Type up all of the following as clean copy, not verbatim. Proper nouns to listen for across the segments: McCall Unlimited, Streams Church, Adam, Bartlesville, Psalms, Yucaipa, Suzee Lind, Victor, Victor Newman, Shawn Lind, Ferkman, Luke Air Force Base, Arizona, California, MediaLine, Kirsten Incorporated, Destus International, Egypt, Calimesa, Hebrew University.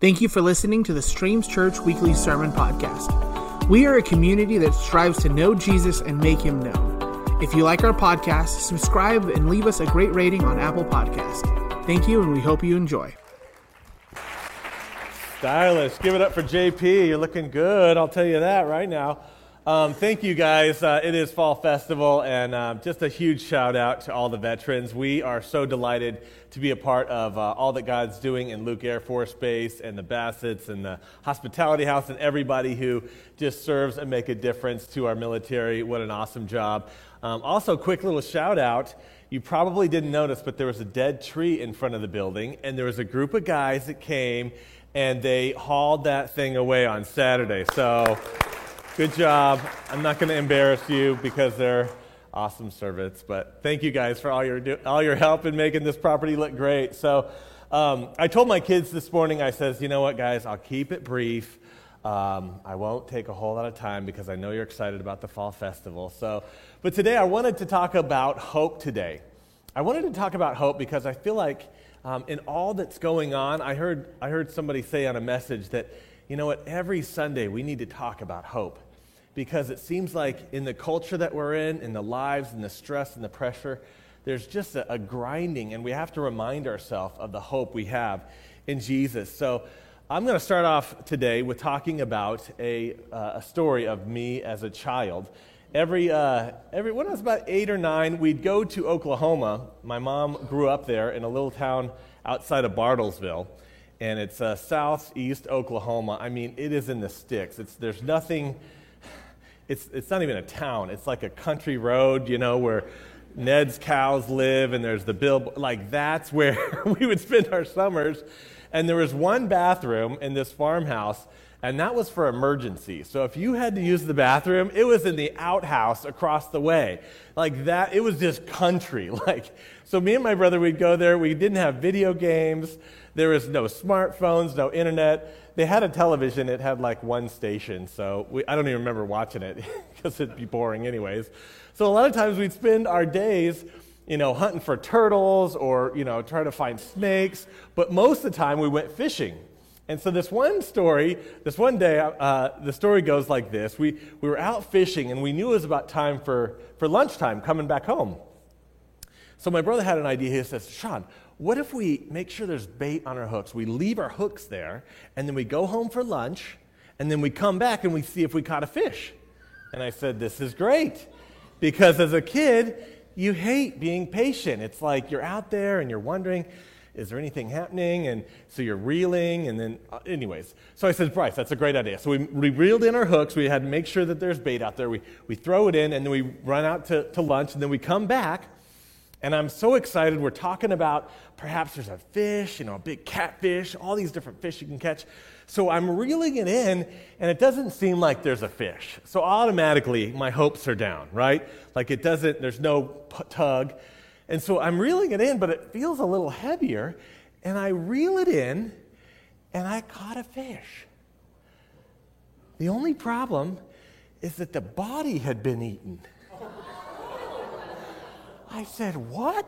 Thank you for listening to the Streams Church Weekly Sermon Podcast. We are a community that strives to know Jesus and make him known. If you like our podcast, subscribe and leave us a great rating on Apple Podcasts. Thank you, and we hope you enjoy. Stylish. Give it up for JP. You're looking good. I'll tell you that right now. Thank you, guys. It is Fall Festival, and just a huge shout-out to all the veterans. We are so delighted to be a part of all that God's doing in Luke Air Force Base and the Bassett's and the Hospitality House and everybody who just serves and make a difference to our military. What an awesome job. Also, quick little shout-out. You probably didn't notice, but there was a dead tree in front of the building, and there was a group of guys that came, and they hauled that thing away on Saturday. So... good job. I'm not going to embarrass you because they're awesome servants, but thank you guys for all your help in making this property look great. So I told my kids this morning, I says, you know what, guys, I'll keep it brief. I won't take a whole lot of time because I know you're excited about the Fall Festival. So, but today I wanted to talk about hope today. I wanted to talk about hope because I feel like in all that's going on, I heard somebody say on a message that, you know what, every Sunday we need to talk about hope. Because it seems like in the culture that we're in the lives, and the stress, and the pressure, there's just a grinding, and we have to remind ourselves of the hope we have in Jesus. So I'm going to start off today with talking about a story of me as a child. Every when I was about 8 or 9, we'd go to Oklahoma. My mom grew up there in a little town outside of Bartlesville. And it's southeast Oklahoma. I mean, it is in the sticks. There's nothing... It's not even a town. It's like a country road, you know, where Ned's cows live and there's the billboard. Like, that's where we would spend our summers. And there was one bathroom in this farmhouse, and that was for emergency. So if you had to use the bathroom, it was in the outhouse across the way. Like that, it was just country. Like, so me and my brother, we'd go there. We didn't have video games. There was no smartphones, no internet. They had a television. It had like one station. So I don't even remember watching it because it'd be boring anyways. So a lot of times we'd spend our days, you know, hunting for turtles or, you know, trying to find snakes. But most of the time we went fishing. And so this one day, the story goes like this. We were out fishing, and we knew it was about time for lunchtime, coming back home. So my brother had an idea. He says, Shawn, what if we make sure there's bait on our hooks? We leave our hooks there, and then we go home for lunch, and then we come back, and we see if we caught a fish. And I said, this is great, because as a kid, you hate being patient. It's like you're out there, and you're wondering, is there anything happening? And so you're reeling, and then, anyways. So I said, Bryce, that's a great idea. So we reeled in our hooks. We had to make sure that there's bait out there. We throw it in, and then we run out to lunch, and then we come back, and I'm so excited. We're talking about perhaps there's a fish, you know, a big catfish, all these different fish you can catch. So I'm reeling it in, and it doesn't seem like there's a fish. So automatically, my hopes are down, right? Like it doesn't, there's no tug. And so I'm reeling it in, but it feels a little heavier, and I reel it in, and I caught a fish. The only problem is that the body had been eaten. I said, what?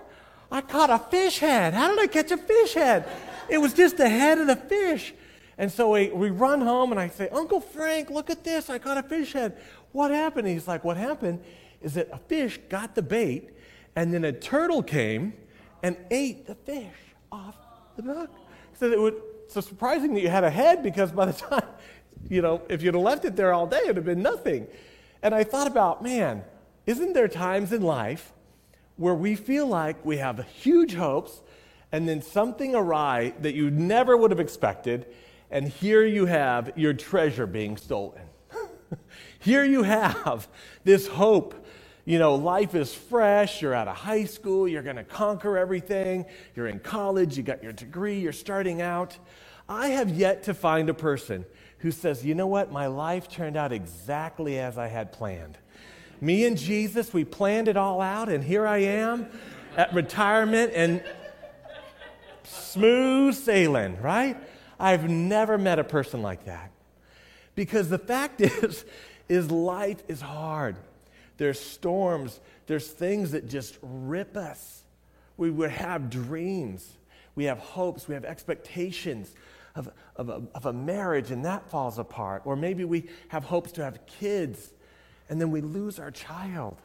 I caught a fish head. How did I catch a fish head? It was just the head of the fish. And so we run home, and I say, Uncle Frank, look at this. I caught a fish head. What happened? He's like, what happened is that a fish got the bait, and then a turtle came and ate the fish off the hook. So it's so surprising that you had a head, because by the time, you know, if you'd have left it there all day, it would have been nothing. And I thought about, man, isn't there times in life where we feel like we have huge hopes and then something awry that you never would have expected, and here you have your treasure being stolen. Here you have this hope. You know, life is fresh, you're out of high school, you're going to conquer everything, you're in college, you got your degree, you're starting out. I have yet to find a person who says, you know what, my life turned out exactly as I had planned. Me and Jesus, we planned it all out, and here I am at retirement and smooth sailing, right? I've never met a person like that. Because the fact is life is hard. There's storms. There's things that just rip us. We would have dreams. We have hopes. We have expectations. of a marriage and that falls apart. Or maybe we have hopes to have kids and then we lose our child.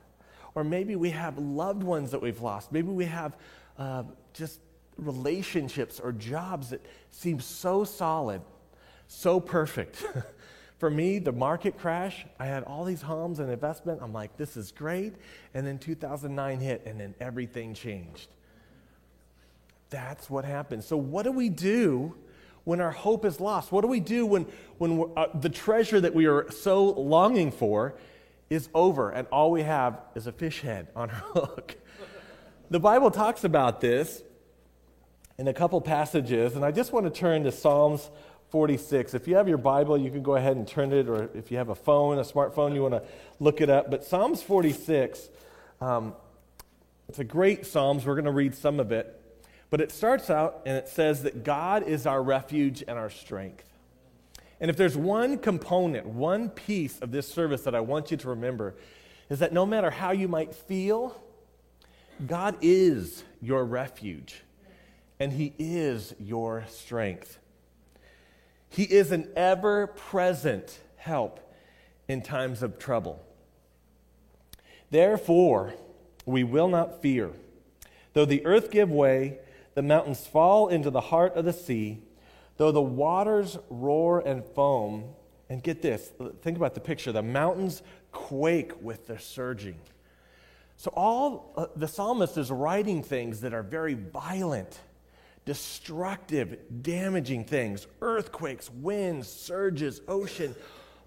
Or maybe we have loved ones that we've lost. Maybe we have just relationships or jobs that seem so solid, so perfect. For me, the market crash, I had all these homes and investment. I'm like, this is great. And then 2009 hit, and then everything changed. That's what happens. So what do we do when our hope is lost? What do we do when the treasure that we are so longing for is over, and all we have is a fish head on our hook? The Bible talks about this in a couple passages, and I just want to turn to Psalms 46. If you have your Bible, you can go ahead and turn it, or if you have a phone, a smartphone, you want to look it up. But Psalms 46, it's a great Psalms. We're going to read some of it. But it starts out and it says that God is our refuge and our strength. And if there's one component, one piece of this service that I want you to remember, is that no matter how you might feel, God is your refuge and He is your strength. He is an ever-present help in times of trouble. Therefore, we will not fear. Though the earth give way, the mountains fall into the heart of the sea, though the waters roar and foam, and get this, think about the picture, the mountains quake with their surging. So the psalmist is writing things that are very violent, destructive, damaging things, earthquakes, winds, surges, ocean,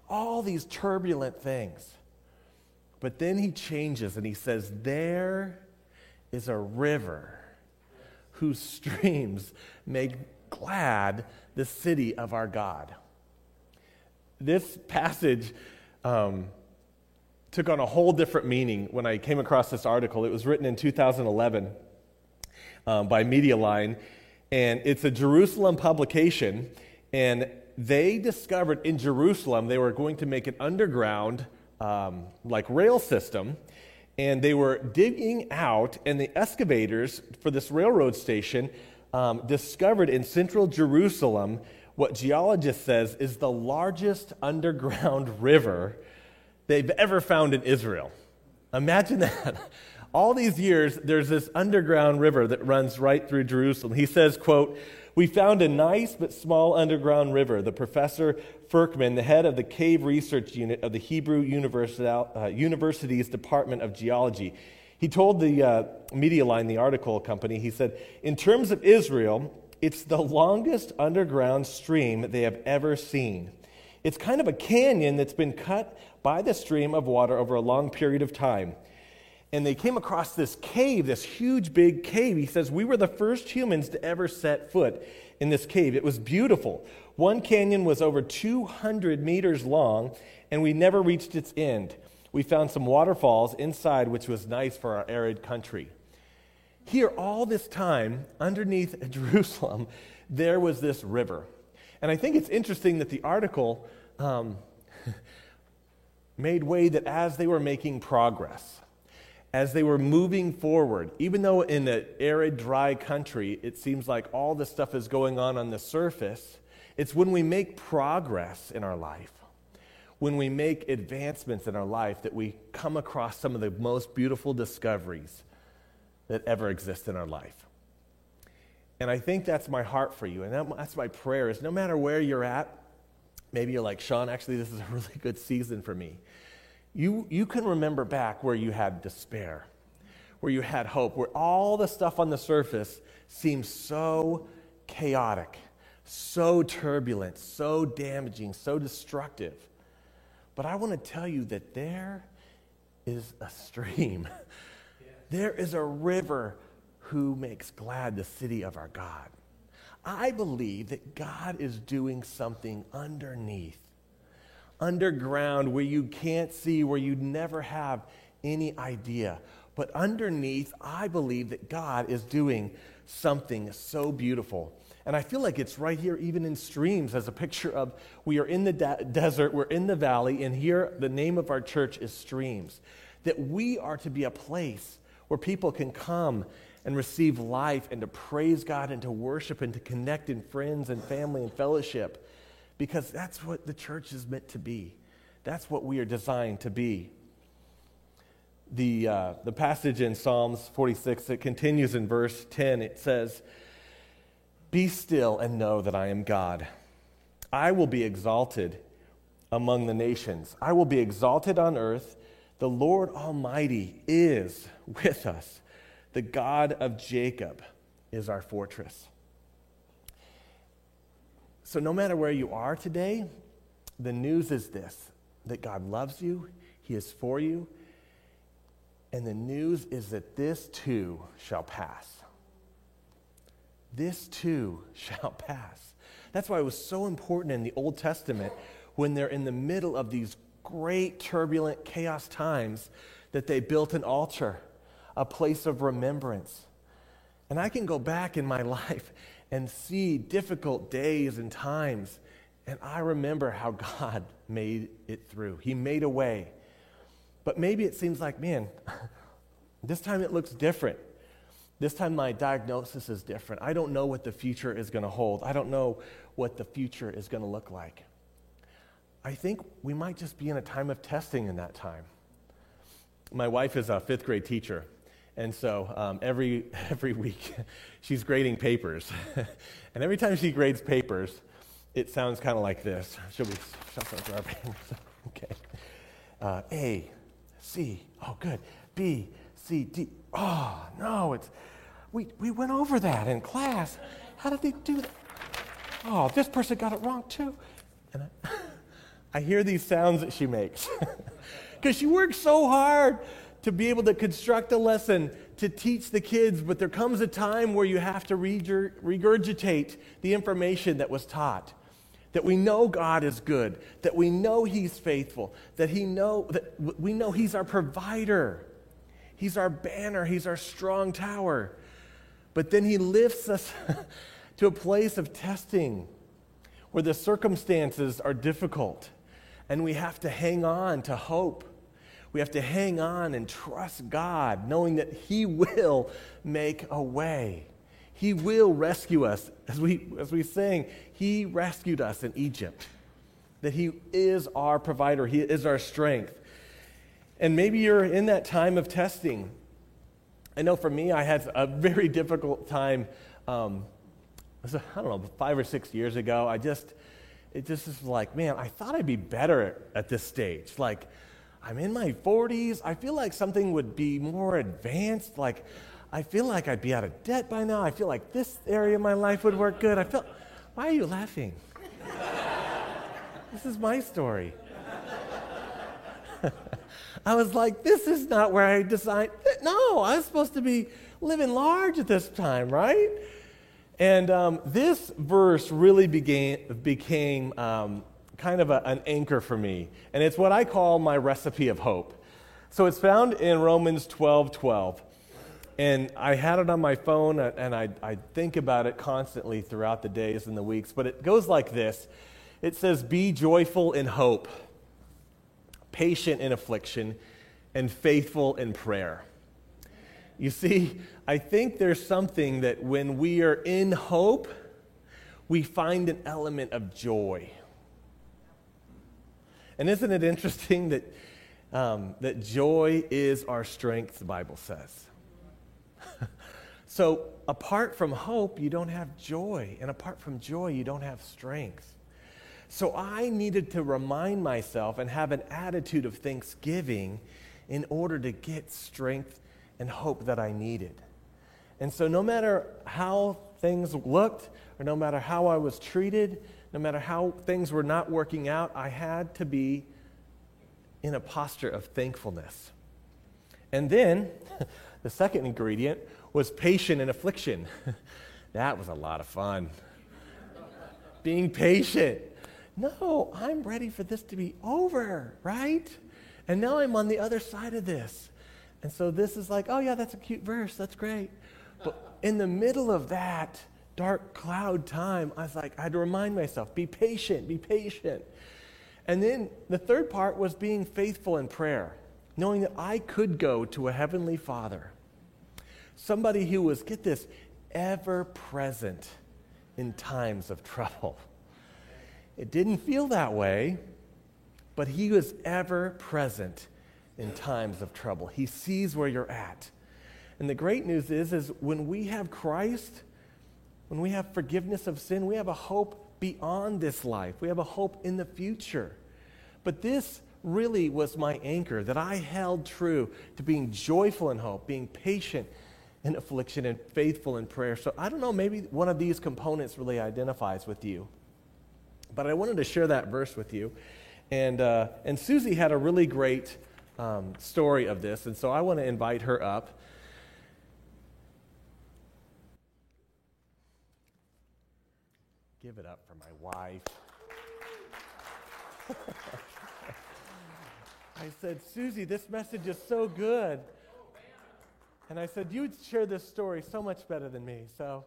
all these turbulent things. But then he changes and he says, there is a river whose streams make glad the city of our God. This passage took on a whole different meaning when I came across this article. It was written in 2011 by MediaLine, and it's a Jerusalem publication, and they discovered in Jerusalem they were going to make an underground rail system, and they were digging out, and the excavators for this railroad station discovered in central Jerusalem what geologists says is the largest underground river they've ever found in Israel. Imagine that. All these years, there's this underground river that runs right through Jerusalem. He says, quote, "We found a nice but small underground river." The Professor Ferkman, the head of the Cave Research Unit of the Hebrew University's Department of Geology, he told the MediaLine, the article company, he said, "In terms of Israel, it's the longest underground stream they have ever seen. It's kind of a canyon that's been cut by the stream of water over a long period of time." And they came across this cave, this huge big cave. He says, "We were the first humans to ever set foot in this cave. It was beautiful. One canyon was over 200 meters long, and we never reached its end. We found some waterfalls inside, which was nice for our arid country." Here, all this time, underneath Jerusalem, there was this river. And I think it's interesting that the article made way that as they were making progress, as they were moving forward, even though in an arid, dry country, it seems like all this stuff is going on the surface, it's when we make progress in our life, when we make advancements in our life, that we come across some of the most beautiful discoveries that ever exist in our life. And I think that's my heart for you, and that's my prayer, is no matter where you're at, maybe you're like, "Shawn, actually, this is a really good season for me." You can remember back where you had despair, where you had hope, where all the stuff on the surface seems so chaotic, so turbulent, so damaging, so destructive. But I want to tell you that there is a stream. There is a river who makes glad the city of our God. I believe that God is doing something underground where you can't see, where you never have any idea. But underneath, I believe that God is doing something so beautiful. And I feel like it's right here, even in Streams, as a picture of we are in the desert, we're in the valley, and here the name of our church is Streams. That we are to be a place where people can come and receive life and to praise God and to worship and to connect in friends and family and fellowship, because that's what the church is meant to be. That's what we are designed to be. The passage in Psalms 46, it continues in verse 10. It says, "Be still and know that I am God. I will be exalted among the nations. I will be exalted on earth. The Lord Almighty is with us. The God of Jacob is our fortress." So no matter where you are today, the news is this, that God loves you, He is for you, and the news is that this too shall pass. This too shall pass. That's why it was so important in the Old Testament when they're in the middle of these great turbulent chaos times that they built an altar, a place of remembrance. And I can go back in my life and see difficult days and times, and I remember how God made it through. He made a way. But maybe it seems like, man, this time it looks different. This time my diagnosis is different. I don't know what the future is going to hold. I don't know what the future is going to look like. I think we might just be in a time of testing in that time. My wife is a fifth grade teacher, and so every week she's grading papers. And every time she grades papers, it sounds kind of like this. Should we shuffle through our papers? Okay. A, C, oh good, B, C, D, oh no, we went over that in class. How did they do that? Oh, this person got it wrong too. And I hear these sounds that she makes. Because she works so hard to be able to construct a lesson to teach the kids, but there comes a time where you have to regurgitate the information that was taught. That we know God is good, that we know He's faithful, that we know He's our provider, He's our banner, He's our strong tower. But then He lifts us to a place of testing where the circumstances are difficult, and we have to hang on to hope. We have to hang on and trust God, knowing that He will make a way. He will rescue us. As we sang, He rescued us in Egypt. That He is our provider. He is our strength. And maybe you're in that time of testing. I know for me, I had a very difficult time. I don't know, 5 or 6 years ago. It just is like, man, I thought I'd be better at this stage. Like, I'm in my 40s. I feel like something would be more advanced. Like, I feel like I'd be out of debt by now. I feel like this area of my life would work good. Why are you laughing? This is my story. I was like, this is not where I designed. No, I was supposed to be living large at this time, right? And this verse really became kind of an anchor for me. And it's what I call my recipe of hope. So it's found in Romans 12:12. And I had it on my phone, and I think about it constantly throughout the days and the weeks. But it goes like this. It says, "Be joyful in hope, patient in affliction, and faithful in prayer." You see, I think there's something that when we are in hope, we find an element of joy. And isn't it interesting that that joy is our strength, the Bible says. So apart from hope, you don't have joy. And apart from joy, you don't have strength. So I needed to remind myself and have an attitude of thanksgiving in order to get strength and hope that I needed. And so no matter how things looked, or no matter how I was treated, no matter how things were not working out, I had to be in a posture of thankfulness. And then the second ingredient was patient in affliction. That was a lot of fun. Being patient. No, I'm ready for this to be over, right? And now I'm on the other side of this. And so this is like, oh yeah, that's a cute verse. That's great. But in the middle of that dark cloud time, I was like, I had to remind myself, be patient, be patient. And then the third part was being faithful in prayer, knowing that I could go to a heavenly Father Somebody who was, get this, ever present in times of trouble. It didn't feel that way, but he was ever present in times of trouble. He sees where you're at. And the great news is when we have Christ, when we have forgiveness of sin, we have a hope beyond this life. We have a hope in the future. But this really was my anchor that I held true to, being joyful in hope, being patient in affliction, and faithful in prayer. So I don't know, maybe one of these components really identifies with you. But I wanted to share that verse with you. And Suzee had a really great story of this, and so I want to invite her up. Give it up for my wife. I said, Suzee, this message is so good. And I said, you'd share this story so much better than me. So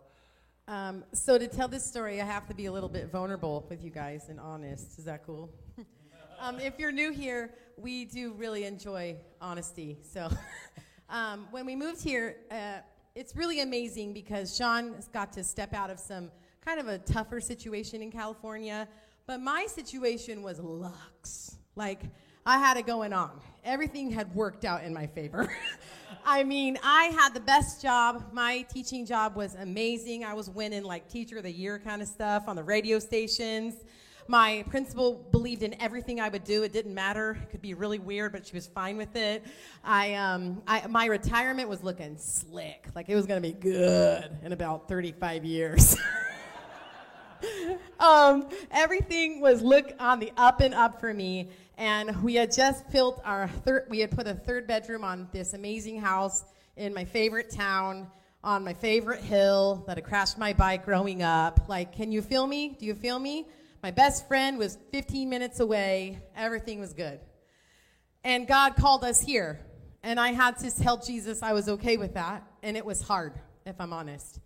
to tell this story, I have to be a little bit vulnerable with you guys and honest. Is that cool? If you're new here, we do really enjoy honesty. So when we moved here, it's really amazing because Shawn has got to step out of some kind of a tougher situation in California. But my situation was luxe. Like, I had it going on. Everything had worked out in my favor. I mean, I had the best job. My teaching job was amazing. I was winning, like, teacher of the year kind of stuff on the radio stations. My principal believed in everything I would do. It didn't matter. It could be really weird, but she was fine with it. My retirement was looking slick. Like, it was going to be good in about 35 years. Everything was on the up and up for me, and we had just built we had put a third bedroom on this amazing house in my favorite town, on my favorite hill that I crashed my bike growing up. Like, can you feel me? Do you feel me? My best friend was 15 minutes away. Everything was good. And God called us here, and I had to tell Jesus I was okay with that, and it was hard, if I'm honest.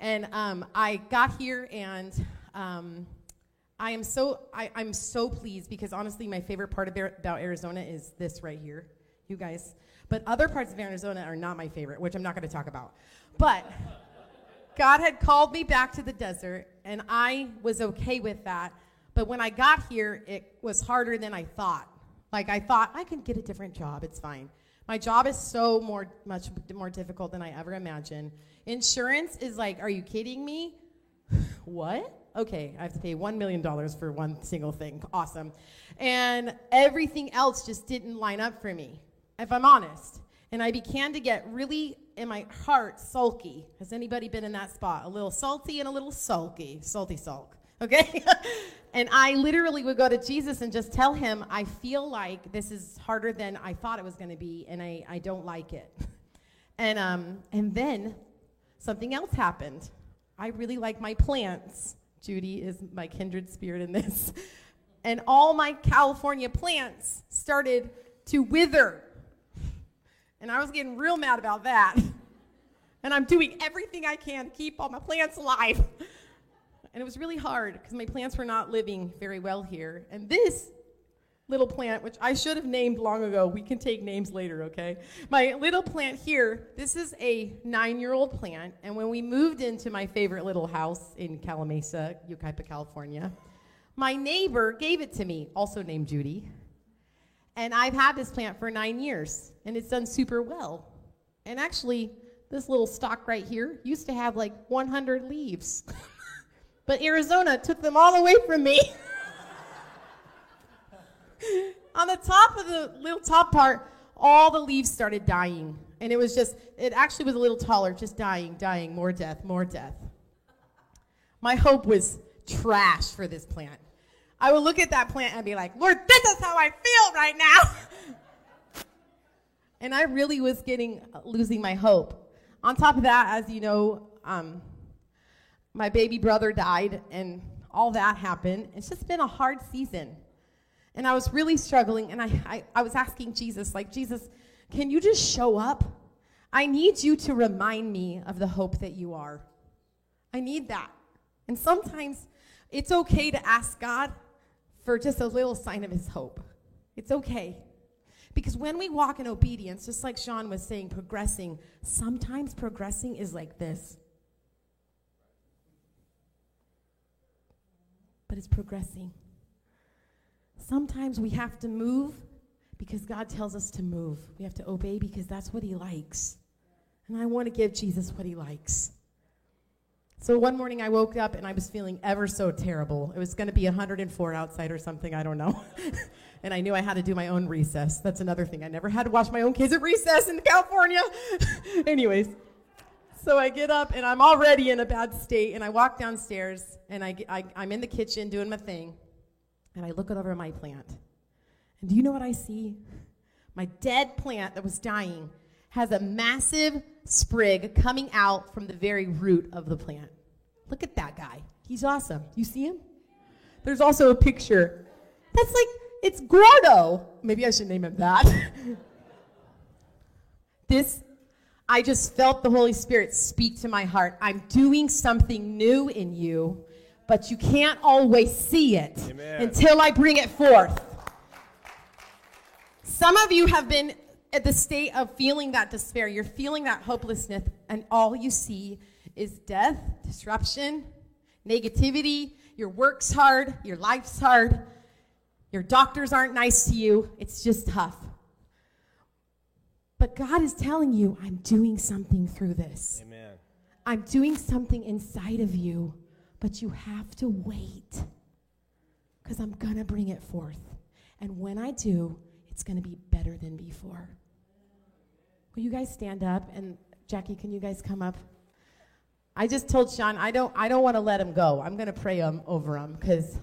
And I got here, and I'm so pleased, because honestly, my favorite part about Arizona is this right here, you guys. But other parts of Arizona are not my favorite, which I'm not going to talk about. But God had called me back to the desert, and I was okay with that. But when I got here, it was harder than I thought. Like, I thought, I can get a different job. It's fine. My job is so much more difficult than I ever imagined. Insurance is like, are you kidding me? What? Okay, I have to pay $1 million for one single thing. Awesome. And everything else just didn't line up for me, if I'm honest. And I began to get really, in my heart, sulky. Has anybody been in that spot? A little salty and a little sulky. Salty sulk. Okay? And I literally would go to Jesus and just tell him, I feel like this is harder than I thought it was going to be, and I don't like it. And then something else happened. I really like my plants. Judy is my kindred spirit in this. And all my California plants started to wither. And I was getting real mad about that. And I'm doing everything I can to keep all my plants alive. And it was really hard because my plants were not living very well here. And this little plant, which I should have named long ago, we can take names later, okay? My little plant here, this is a 9-year-old plant. And when we moved into my favorite little house in Calimesa, Yucaipa, California, my neighbor gave it to me, also named Judy. And I've had this plant for 9 years, and it's done super well. And actually, this little stalk right here used to have like 100 leaves. But Arizona took them all away from me. On the top of the little top part, all the leaves started dying. And it was just, it actually was a little taller, just dying, more death, more death. My hope was trash for this plant. I would look at that plant and be like, Lord, this is how I feel right now. And I really was losing my hope. On top of that, as you know, my baby brother died, and all that happened. It's just been a hard season. And I was really struggling, and I was asking Jesus, like, Jesus, can you just show up? I need you to remind me of the hope that you are. I need that. And sometimes it's okay to ask God for just a little sign of his hope. It's okay. Because when we walk in obedience, just like Shawn was saying, progressing, sometimes progressing is like this. But it's progressing. Sometimes we have to move because God tells us to move. We have to obey because that's what he likes. And I want to give Jesus what he likes. So one morning I woke up and I was feeling ever so terrible. It was going to be 104 outside or something, I don't know. And I knew I had to do my own recess. That's another thing. I never had to watch my own kids at recess in California. Anyways, so I get up and I'm already in a bad state. And I walk downstairs and I'm in the kitchen doing my thing. And I look over at my plant. And do you know what I see? My dead plant that was dying has a massive sprig coming out from the very root of the plant. Look at that guy. He's awesome. You see him? There's also a picture. That's like, it's Gordo. Maybe I should name him that. I just felt the Holy Spirit speak to my heart. I'm doing something new in you, but you can't always see it. Amen. Until I bring it forth. Some of you have been at the state of feeling that despair. You're feeling that hopelessness, and all you see is death, disruption, negativity. Your work's hard. Your life's hard. Your doctors aren't nice to you. It's just tough. But God is telling you, I'm doing something through this. Amen. I'm doing something inside of you, but you have to wait because I'm going to bring it forth. And when I do, it's going to be better than before. Will you guys stand up? And Jackie, can you guys come up? I just told Shawn, I don't want to let him go. I'm going to pray over him because...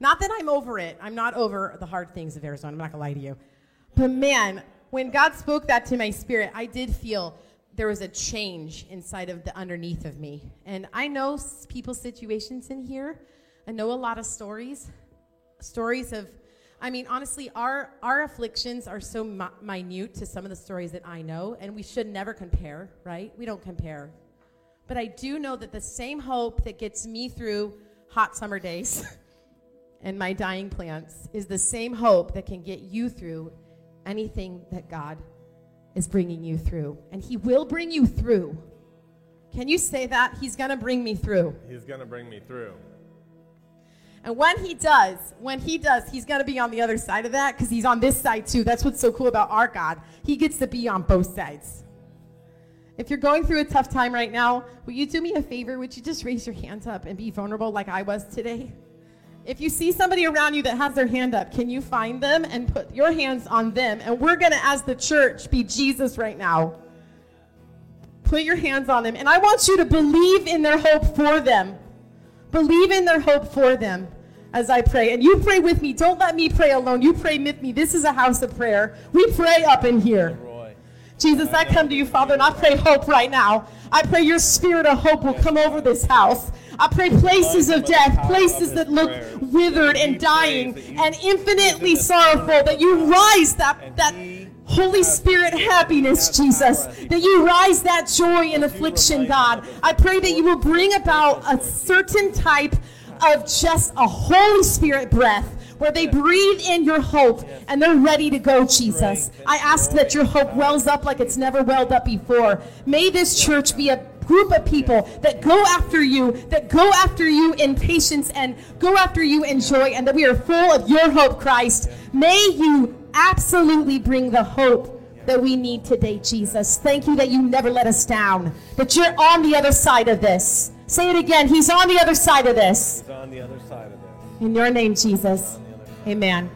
Not that I'm over it. I'm not over the hard things of Arizona. I'm not going to lie to you. But man, when God spoke that to my spirit, I did feel there was a change inside of the underneath of me. And I know people's situations in here. I know a lot of stories of, I mean, honestly, our afflictions are so minute to some of the stories that I know. And we should never compare, right? We don't compare. But I do know that the same hope that gets me through hot summer days... and my dying plants is the same hope that can get you through anything that God is bringing you through. And he will bring you through. Can you say that? He's going to bring me through. He's going to bring me through. And when he does, he's going to be on the other side of that because he's on this side too. That's what's so cool about our God. He gets to be on both sides. If you're going through a tough time right now, will you do me a favor? Would you just raise your hands up and be vulnerable like I was today? If you see somebody around you that has their hand up, can you find them and put your hands on them? And we're going to, as the church, be Jesus right now. Put your hands on them. And I want you to believe in their hope for them. Believe in their hope for them as I pray. And you pray with me. Don't let me pray alone. You pray with me. This is a house of prayer. We pray up in here. Jesus, I come to you, Father, and I pray hope right now. I pray your spirit of hope will come over this house. I pray places of death, places that look withered and dying and infinitely sorrowful, that you rise that Holy Spirit happiness, Jesus, that you rise that joy in affliction, God. I pray that you will bring about a certain type of just a Holy Spirit breath, where they breathe in your hope and they're ready to go, Jesus. I ask that your hope wells up like it's never welled up before. May this church be a group of people that go after you in patience and go after you in joy, and that we are full of your hope, Christ. May you absolutely bring the hope that we need today, Jesus. Thank you that you never let us down, that you're on the other side of this. Say it again. He's on the other side of this. He's on the other side of this. In your name, Jesus. Amen.